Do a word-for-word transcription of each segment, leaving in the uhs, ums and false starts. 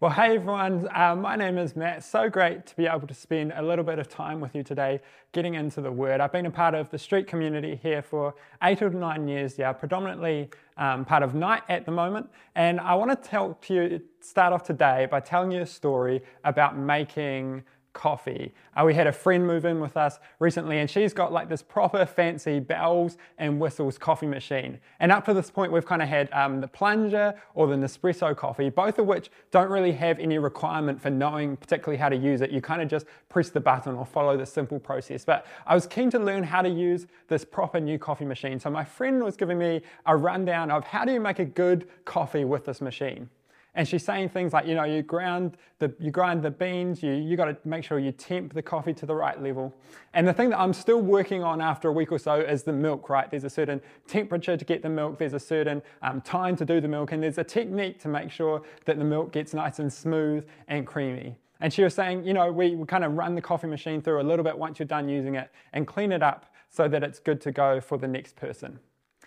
Well, hey everyone, uh, my name is Matt. So great to be able to spend a little bit of time with you today getting into the Word. I've been a part of the street community here for eight or nine years now, predominantly um, part of N I T at the moment. And I want to talk to you, start off today by telling you a story about making coffee. Uh, we had a friend move in with us recently and she's got like this proper fancy bells and whistles coffee machine. And up to this point we've kind of had um, the plunger or the Nespresso coffee, both of which don't really have any requirement for knowing particularly how to use it. You kind of just press the button or follow the simple process. But I was keen to learn how to use this proper new coffee machine. So my friend was giving me a rundown of how do you make a good coffee with this machine. And she's saying things like, you know, you ground the, you grind the beans, you, you got to make sure you temp the coffee to the right level. And the thing that I'm still working on after a week or so is the milk, right? There's a certain temperature to get the milk, there's a certain um, time to do the milk, and there's a technique to make sure that the milk gets nice and smooth and creamy. And she was saying, you know, we, we kind of run the coffee machine through a little bit once you're done using it and clean it up so that it's good to go for the next person.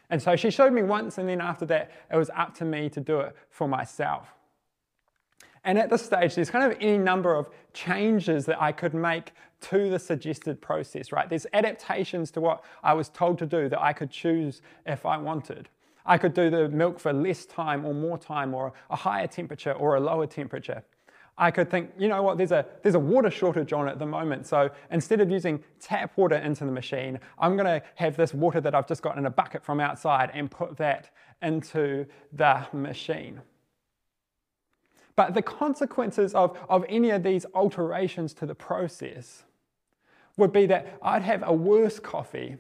And so she showed me once, and then after that, it was up to me to do it for myself. And at this stage, there's kind of any number of changes that I could make to the suggested process, right? There's adaptations to what I was told to do that I could choose if I wanted. I could do the milk for less time or more time, or a higher temperature or a lower temperature. I could think, you know what, there's a, there's a water shortage on at the moment, so instead of using tap water into the machine, I'm going to have this water that I've just got in a bucket from outside and put that into the machine. But the consequences of, of any of these alterations to the process would be that I'd have a worse coffee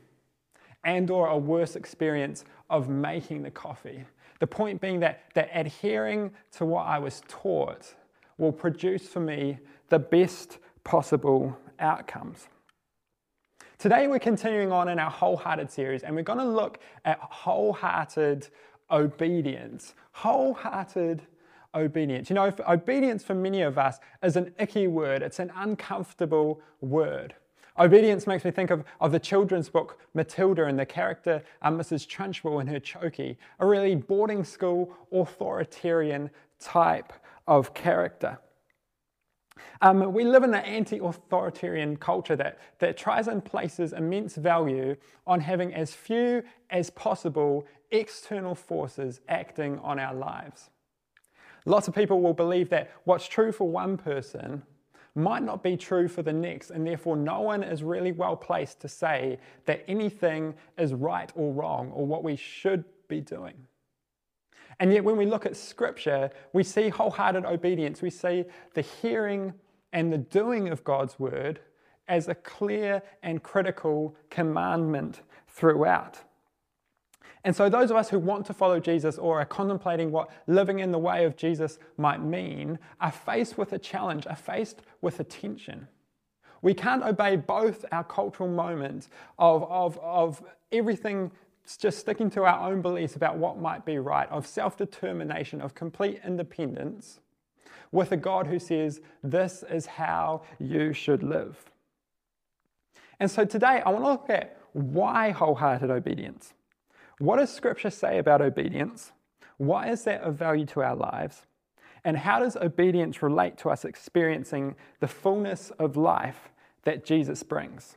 and or a worse experience of making the coffee. The point being that, that adhering to what I was taught will produce for me the best possible outcomes. Today we're continuing on in our wholehearted series and we're going to look at wholehearted obedience. Wholehearted obedience. You know, for obedience for many of us is an icky word. It's an uncomfortable word. Obedience makes me think of, of the children's book Matilda and the character uh, Missus Trunchbull and her chokey, a really boarding school authoritarian type of character. Um, we live in an anti-authoritarian culture that, that tries and places immense value on having as few as possible external forces acting on our lives. Lots of people will believe that what's true for one person might not be true for the next, and therefore no one is really well placed to say that anything is right or wrong or what we should be doing. And yet when we look at Scripture, we see wholehearted obedience. We see the hearing and the doing of God's word as a clear and critical commandment throughout. And so those of us who want to follow Jesus or are contemplating what living in the way of Jesus might mean are faced with a challenge, are faced with a tension. We can't obey both our cultural moment of, of, of everything just sticking to our own beliefs about what might be right, of self-determination, of complete independence, with a God who says, this is how you should live. And so today I want to look at why wholehearted obedience. What does Scripture say about obedience? Why is that of value to our lives? And how does obedience relate to us experiencing the fullness of life that Jesus brings?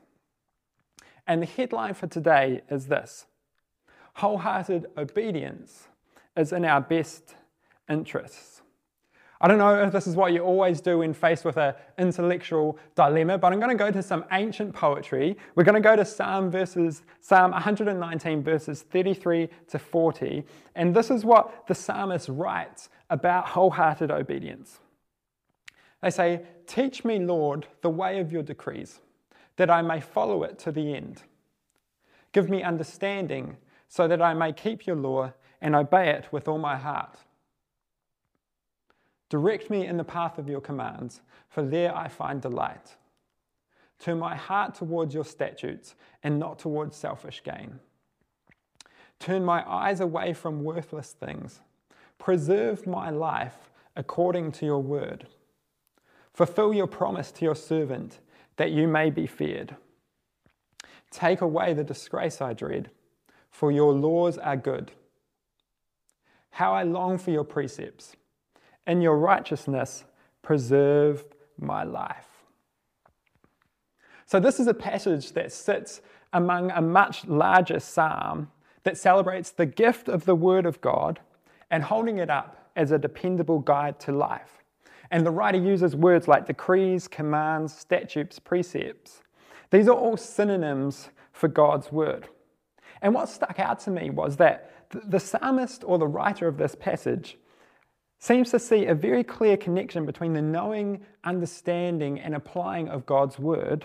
And the headline for today is this: wholehearted obedience is in our best interests. I don't know if this is what you always do when faced with an intellectual dilemma, but I'm going to go to some ancient poetry. We're going to go to Psalm, verses, Psalm one nineteen, verses thirty-three to forty, and this is what the psalmist writes about wholehearted obedience. They say, "Teach me, Lord, the way of your decrees, that I may follow it to the end. Give me understanding, so that I may keep your law and obey it with all my heart. Direct me in the path of your commands, for there I find delight. Turn my heart towards your statutes and not towards selfish gain. Turn my eyes away from worthless things. Preserve my life according to your word. Fulfill your promise to your servant, that you may be feared. Take away the disgrace I dread, for your laws are good. How I long for your precepts. and your righteousness preserve my life." So this is a passage that sits among a much larger psalm that celebrates the gift of the Word of God and holding it up as a dependable guide to life. And the writer uses words like decrees, commands, statutes, precepts. These are all synonyms for God's Word. And what stuck out to me was that the psalmist, or the writer of this passage, seems to see a very clear connection between the knowing, understanding, and applying of God's Word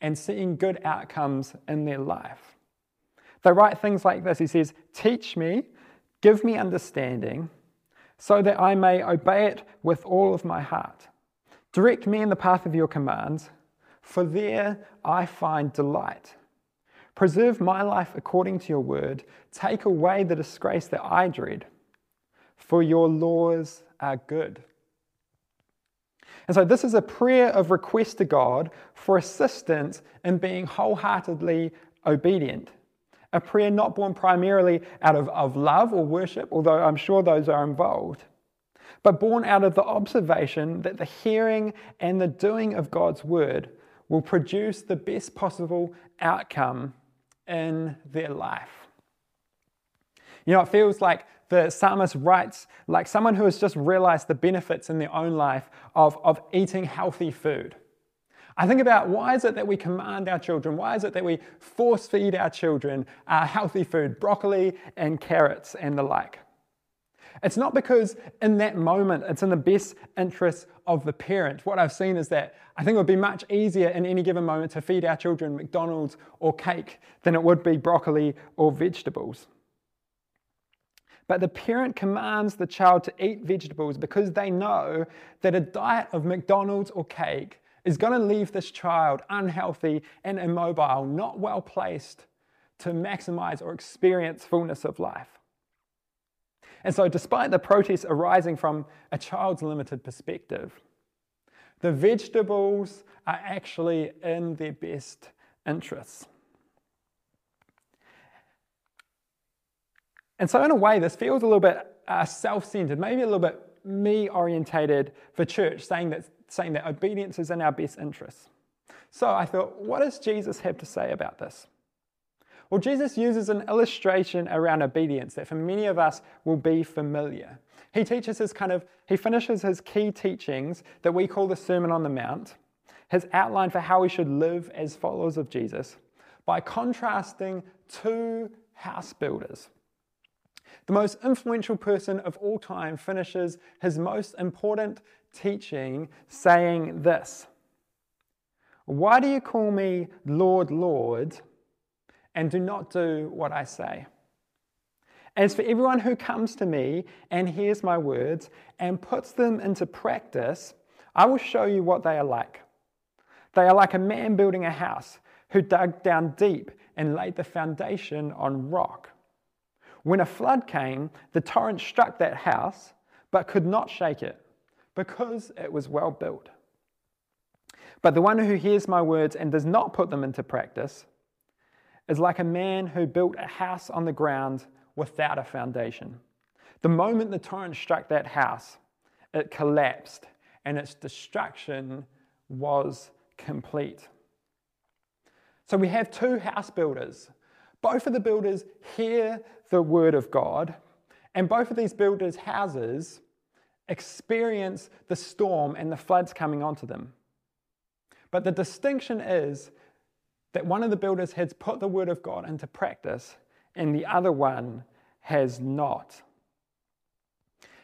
and seeing good outcomes in their life. They write things like this. He says, "Teach me, give me understanding, so that I may obey it with all of my heart. Direct me in the path of your commands, for there I find delight. Preserve my life according to your word. Take away the disgrace that I dread, for your laws are good." And so this is a prayer of request to God for assistance in being wholeheartedly obedient. A prayer not born primarily out of, of love or worship, although I'm sure those are involved, but born out of the observation that the hearing and the doing of God's word will produce the best possible outcome in their life. You know, it feels like the psalmist writes like someone who has just realized the benefits in their own life of, of eating healthy food. I think about, why is it that we command our children? Why is it that we force feed our children uh, healthy food, broccoli and carrots and the like? It's not because in that moment it's in the best interest of the parent. What I've seen is that I think it would be much easier in any given moment to feed our children McDonald's or cake than it would be broccoli or vegetables. But the parent commands the child to eat vegetables because they know that a diet of McDonald's or cake is going to leave this child unhealthy and immobile, not well placed to maximize or experience fullness of life. And so despite the protests arising from a child's limited perspective, the vegetables are actually in their best interests. And so in a way, this feels a little bit uh, self-centered, maybe a little bit me-orientated for church, saying that saying that obedience is in our best interests. So I thought, what does Jesus have to say about this? Well, Jesus uses an illustration around obedience that for many of us will be familiar. He teaches his kind of, he finishes his key teachings that we call the Sermon on the Mount, his outline for how we should live as followers of Jesus, by contrasting two house builders. The most influential person of all time finishes his most important teaching saying this: "Why do you call me Lord, Lord, and do not do what I say? As for everyone who comes to me and hears my words and puts them into practice, I will show you what they are like. They are like a man building a house who dug down deep and laid the foundation on rock. When a flood came, the torrent struck that house, but could not shake it, because it was well built. But the one who hears my words and does not put them into practice is like a man who built a house on the ground without a foundation. The moment the torrent struck that house, it collapsed, and its destruction was complete." So we have two house builders. Both of the builders hear the word of God, and both of these builders' houses experience the storm and the floods coming onto them. But the distinction is that one of the builders has put the word of God into practice, and the other one has not.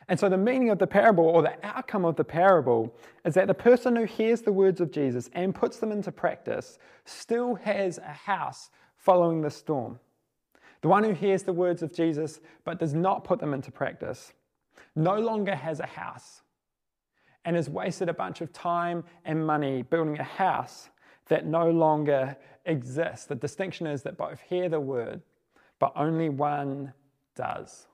And so the meaning of the parable, or the outcome of the parable, is that the person who hears the words of Jesus and puts them into practice still has a house following the storm. The one who hears the words of Jesus but does not put them into practice no longer has a house, and has wasted a bunch of time and money building a house that no longer exists. The distinction is that both hear the word, but only one does.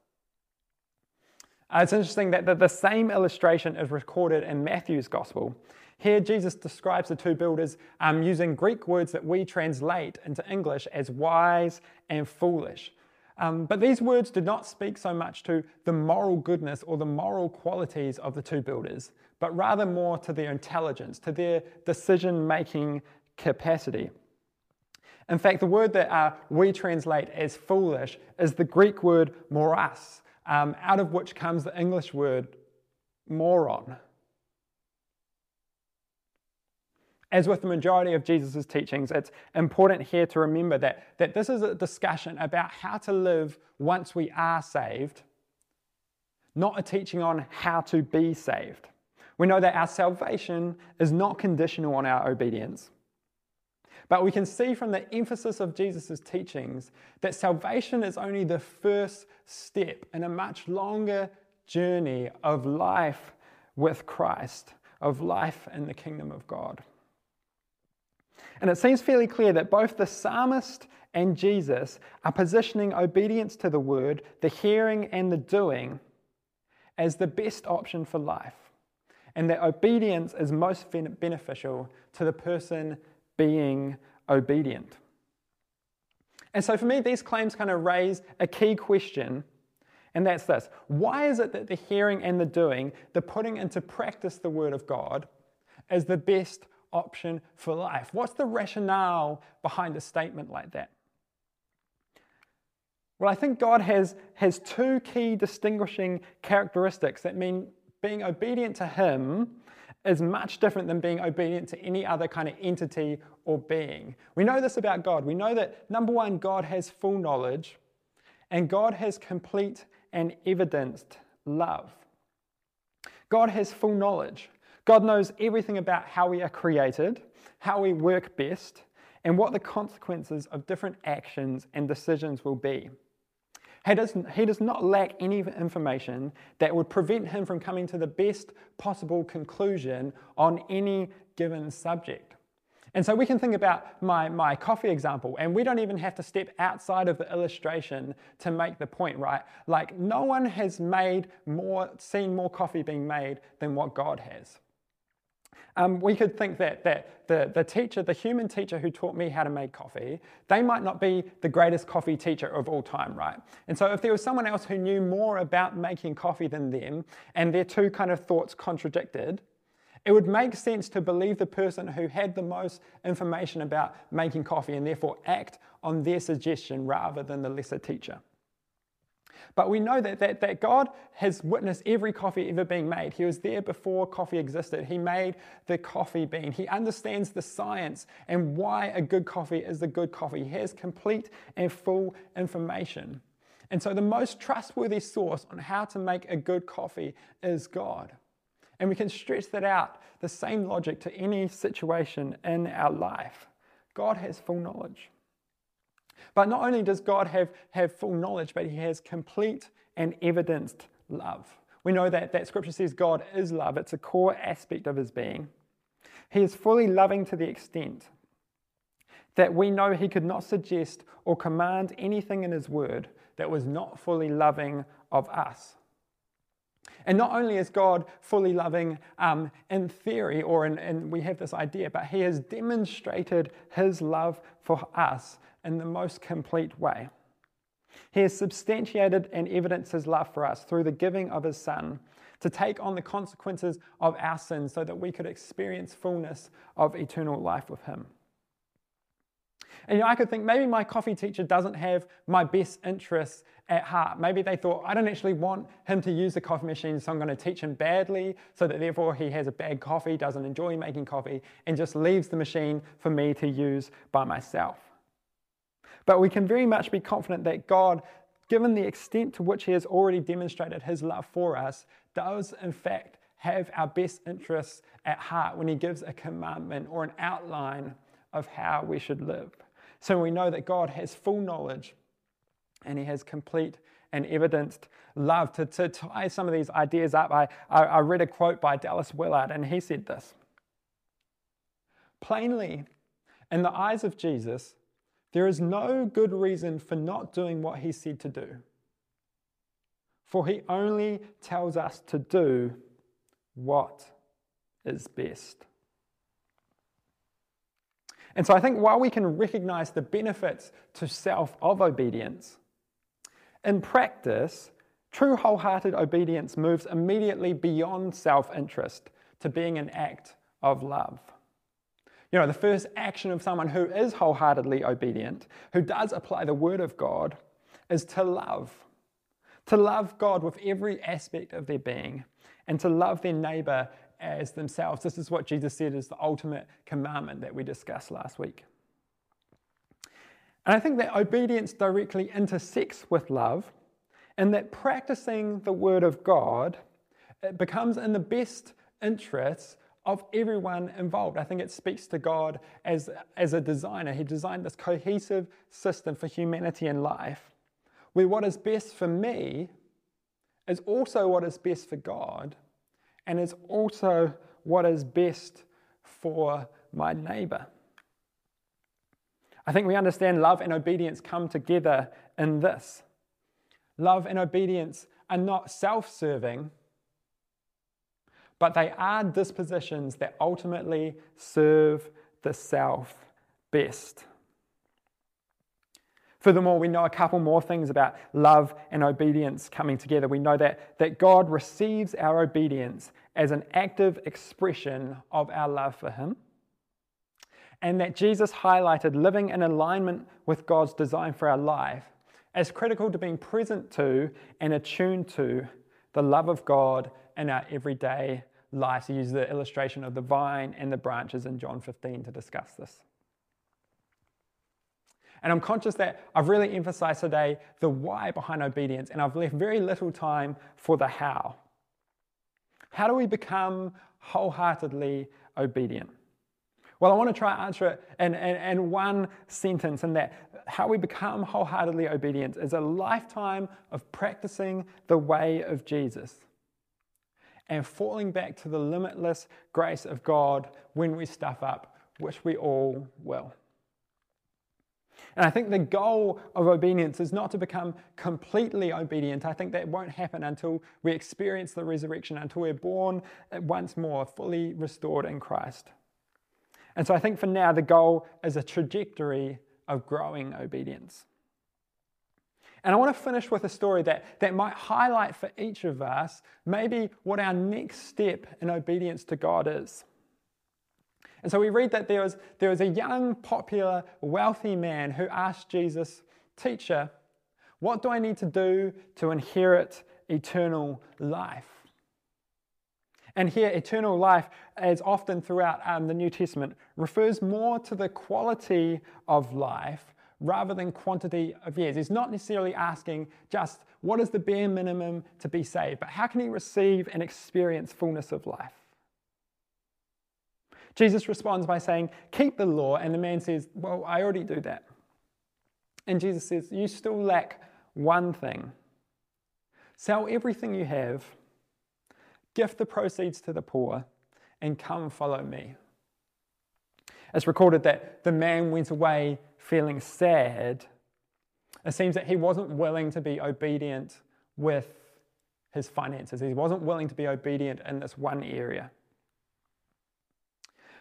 Uh, it's interesting that the, the same illustration is recorded in Matthew's gospel. Here, Jesus describes the two builders um, using Greek words that we translate into English as wise and foolish. Um, but these words did not speak so much to the moral goodness or the moral qualities of the two builders, but rather more to their intelligence, to their decision-making capacity. In fact, the word that uh, we translate as foolish is the Greek word moras, um, out of which comes the English word moron. As with the majority of Jesus' teachings, it's important here to remember that, that this is a discussion about how to live once we are saved, not a teaching on how to be saved. We know that our salvation is not conditional on our obedience. But we can see from the emphasis of Jesus' teachings that salvation is only the first step in a much longer journey of life with Christ, of life in the kingdom of God. And it seems fairly clear that both the psalmist and Jesus are positioning obedience to the word, the hearing and the doing, as the best option for life, and that obedience is most beneficial to the person being obedient. And so for me, these claims kind of raise a key question, and that's this: why is it that the hearing and the doing, the putting into practice the word of God, is the best option for life? What's the rationale behind a statement like that? Well, I think God has, has two key distinguishing characteristics that mean being obedient to Him is much different than being obedient to any other kind of entity or being. We know this about God. We know that, number one, God has full knowledge, and God has complete and evidenced love. God has full knowledge. God knows everything about how we are created, how we work best, and what the consequences of different actions and decisions will be. He does, he does not lack any information that would prevent him from coming to the best possible conclusion on any given subject. And so we can think about my, my coffee example, and we don't even have to step outside of the illustration to make the point, right? Like, no one has made more, seen more coffee being made than what God has. Um, we could think that, that the, the teacher, the human teacher who taught me how to make coffee, they might not be the greatest coffee teacher of all time, right? And so if there was someone else who knew more about making coffee than them, and their two kind of thoughts contradicted, it would make sense to believe the person who had the most information about making coffee and therefore act on their suggestion rather than the lesser teacher. But we know that, that, that God has witnessed every coffee ever being made. He was there before coffee existed. He made the coffee bean. He understands the science and why a good coffee is a good coffee. He has complete and full information. And so the most trustworthy source on how to make a good coffee is God. And we can stretch that out, the same logic, to any situation in our life. God has full knowledge. But not only does God have, have full knowledge, but he has complete and evidenced love. We know that, that Scripture says God is love. It's a core aspect of his being. He is fully loving to the extent that we know he could not suggest or command anything in his word that was not fully loving of us. And not only is God fully loving um, in theory, or in, and we have this idea, but he has demonstrated his love for us in the most complete way. He has substantiated and evidenced his love for us through the giving of his Son to take on the consequences of our sins so that we could experience fullness of eternal life with him. And you know, I could think maybe my coffee teacher doesn't have my best interests at heart. Maybe they thought, I don't actually want him to use the coffee machine, so I'm going to teach him badly so that therefore he has a bad coffee, doesn't enjoy making coffee, and just leaves the machine for me to use by myself. But we can very much be confident that God, given the extent to which he has already demonstrated his love for us, does in fact have our best interests at heart when he gives a commandment or an outline of how we should live. So we know that God has full knowledge and he has complete and evidenced love. To, to tie some of these ideas up, I, I, I read a quote by Dallas Willard, and he said this: "Plainly, in the eyes of Jesus, there is no good reason for not doing what he said to do. For he only tells us to do what is best." And so I think while we can recognize the benefits to self of obedience, In practice, true wholehearted obedience moves immediately beyond self-interest to being an act of love. You know, the first action of someone who is wholeheartedly obedient, who does apply the word of God, is to love. To love God with every aspect of their being and to love their neighbour as themselves. This is what Jesus said is the ultimate commandment that we discussed last week. And I think that obedience directly intersects with love, and that practicing the word of God, it becomes in the best interests of everyone involved. I think it speaks to God as, as a designer. He designed this cohesive system for humanity and life, where what is best for me is also what is best for God, and is also what is best for my neighbour. I think we understand love and obedience come together in this. Love and obedience are not self-serving, but they are dispositions that ultimately serve the self best. Furthermore, we know a couple more things about love and obedience coming together. We know that, that God receives our obedience as an active expression of our love for him, and that Jesus highlighted living in alignment with God's design for our life as critical to being present to and attuned to the love of God in our everyday lives. He used the illustration of the vine and the branches in John fifteen to discuss this. And I'm conscious that I've really emphasized today the why behind obedience, and I've left very little time for the how. How do we become wholeheartedly obedient? Well, I want to try and answer it in, in, in one sentence, and that how we become wholeheartedly obedient is a lifetime of practicing the way of Jesus and falling back to the limitless grace of God when we stuff up, which we all will. And I think the goal of obedience is not to become completely obedient. I think that won't happen until we experience the resurrection, until we're born once more, fully restored in Christ. And so I think for now, the goal is a trajectory of growing obedience. And I want to finish with a story that, that might highlight for each of us maybe what our next step in obedience to God is. And so we read that there was, there was a young, popular, wealthy man who asked Jesus, "Teacher, what do I need to do to inherit eternal life?" And here, eternal life, as often throughout um, the New Testament, refers more to the quality of life rather than quantity of years. He's not necessarily asking just what is the bare minimum to be saved, but how can he receive and experience fullness of life? Jesus responds by saying, "Keep the law," and the man says, "Well, I already do that." And Jesus says, "You still lack one thing. Sell everything you have, give the proceeds to the poor, and come follow me." It's recorded that the man went away feeling sad. It seems that he wasn't willing to be obedient with his finances. He wasn't willing to be obedient in this one area.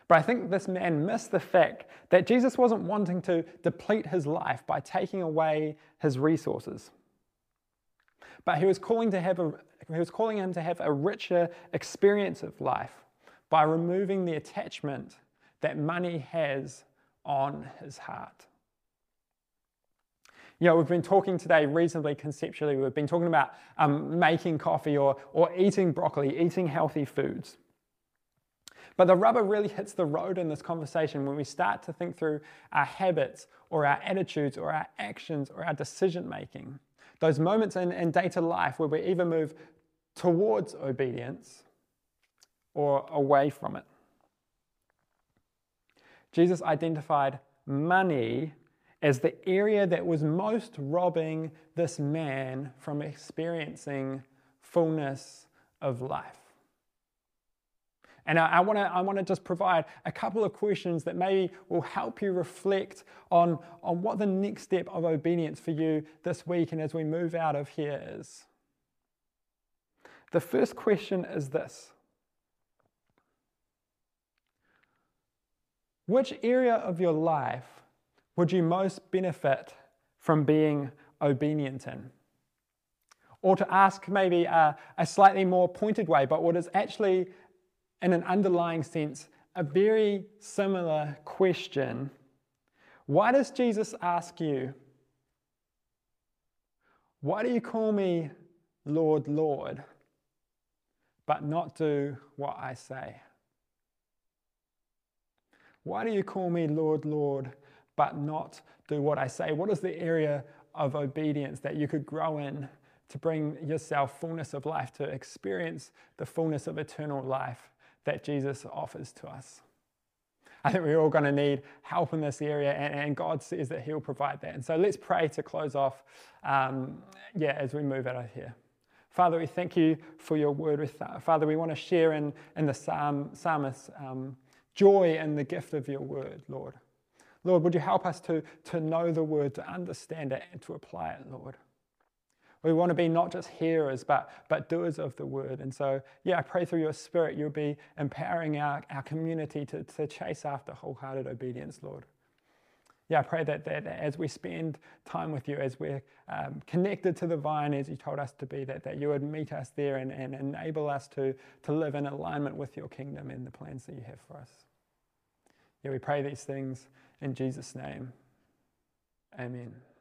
But I think this man missed the fact that Jesus wasn't wanting to deplete his life by taking away his resources. But he was calling to have a, he was calling him to have a richer experience of life by removing the attachment that money has on his heart. You know, we've been talking today reasonably conceptually. We've been talking about um, making coffee or, or eating broccoli, eating healthy foods. But the rubber really hits the road in this conversation when we start to think through our habits or our attitudes or our actions or our decision making. Those moments in, in day-to-day life where we either move towards obedience or away from it. Jesus identified money as the area that was most robbing this man from experiencing fullness of life. And I, I want to I want to just provide a couple of questions that maybe will help you reflect on, on what the next step of obedience for you this week and as we move out of here is. The first question is this: which area of your life would you most benefit from being obedient in? or to ask maybe a, a slightly more pointed way, but what is actually, in an underlying sense, a very similar question. Why does Jesus ask you, why do you call me Lord, Lord, but not do what I say? Why do you call me Lord, Lord, but not do what I say? What is the area of obedience that you could grow in to bring yourself fullness of life, to experience the fullness of eternal life that Jesus offers to us? I think we're all going to need help in this area, and, and God says that He'll provide that. And so let's pray to close off um, yeah, as we move out of here. Father, we thank you for your word. With uh, Father, we want to share in, in the psalm, psalmist um, joy and the gift of your word, Lord. Lord, would you help us to, to know the word, to understand it, and to apply it, Lord. We want to be not just hearers, but, but doers of the word. And so, yeah, I pray through your spirit, you'll be empowering our, our community to, to chase after wholehearted obedience, Lord. Yeah, I pray that, that as we spend time with you, as we're um, connected to the vine, as you told us to be, that, that you would meet us there and, and enable us to, to live in alignment with your kingdom and the plans that you have for us. Yeah, we pray these things in Jesus' name. Amen.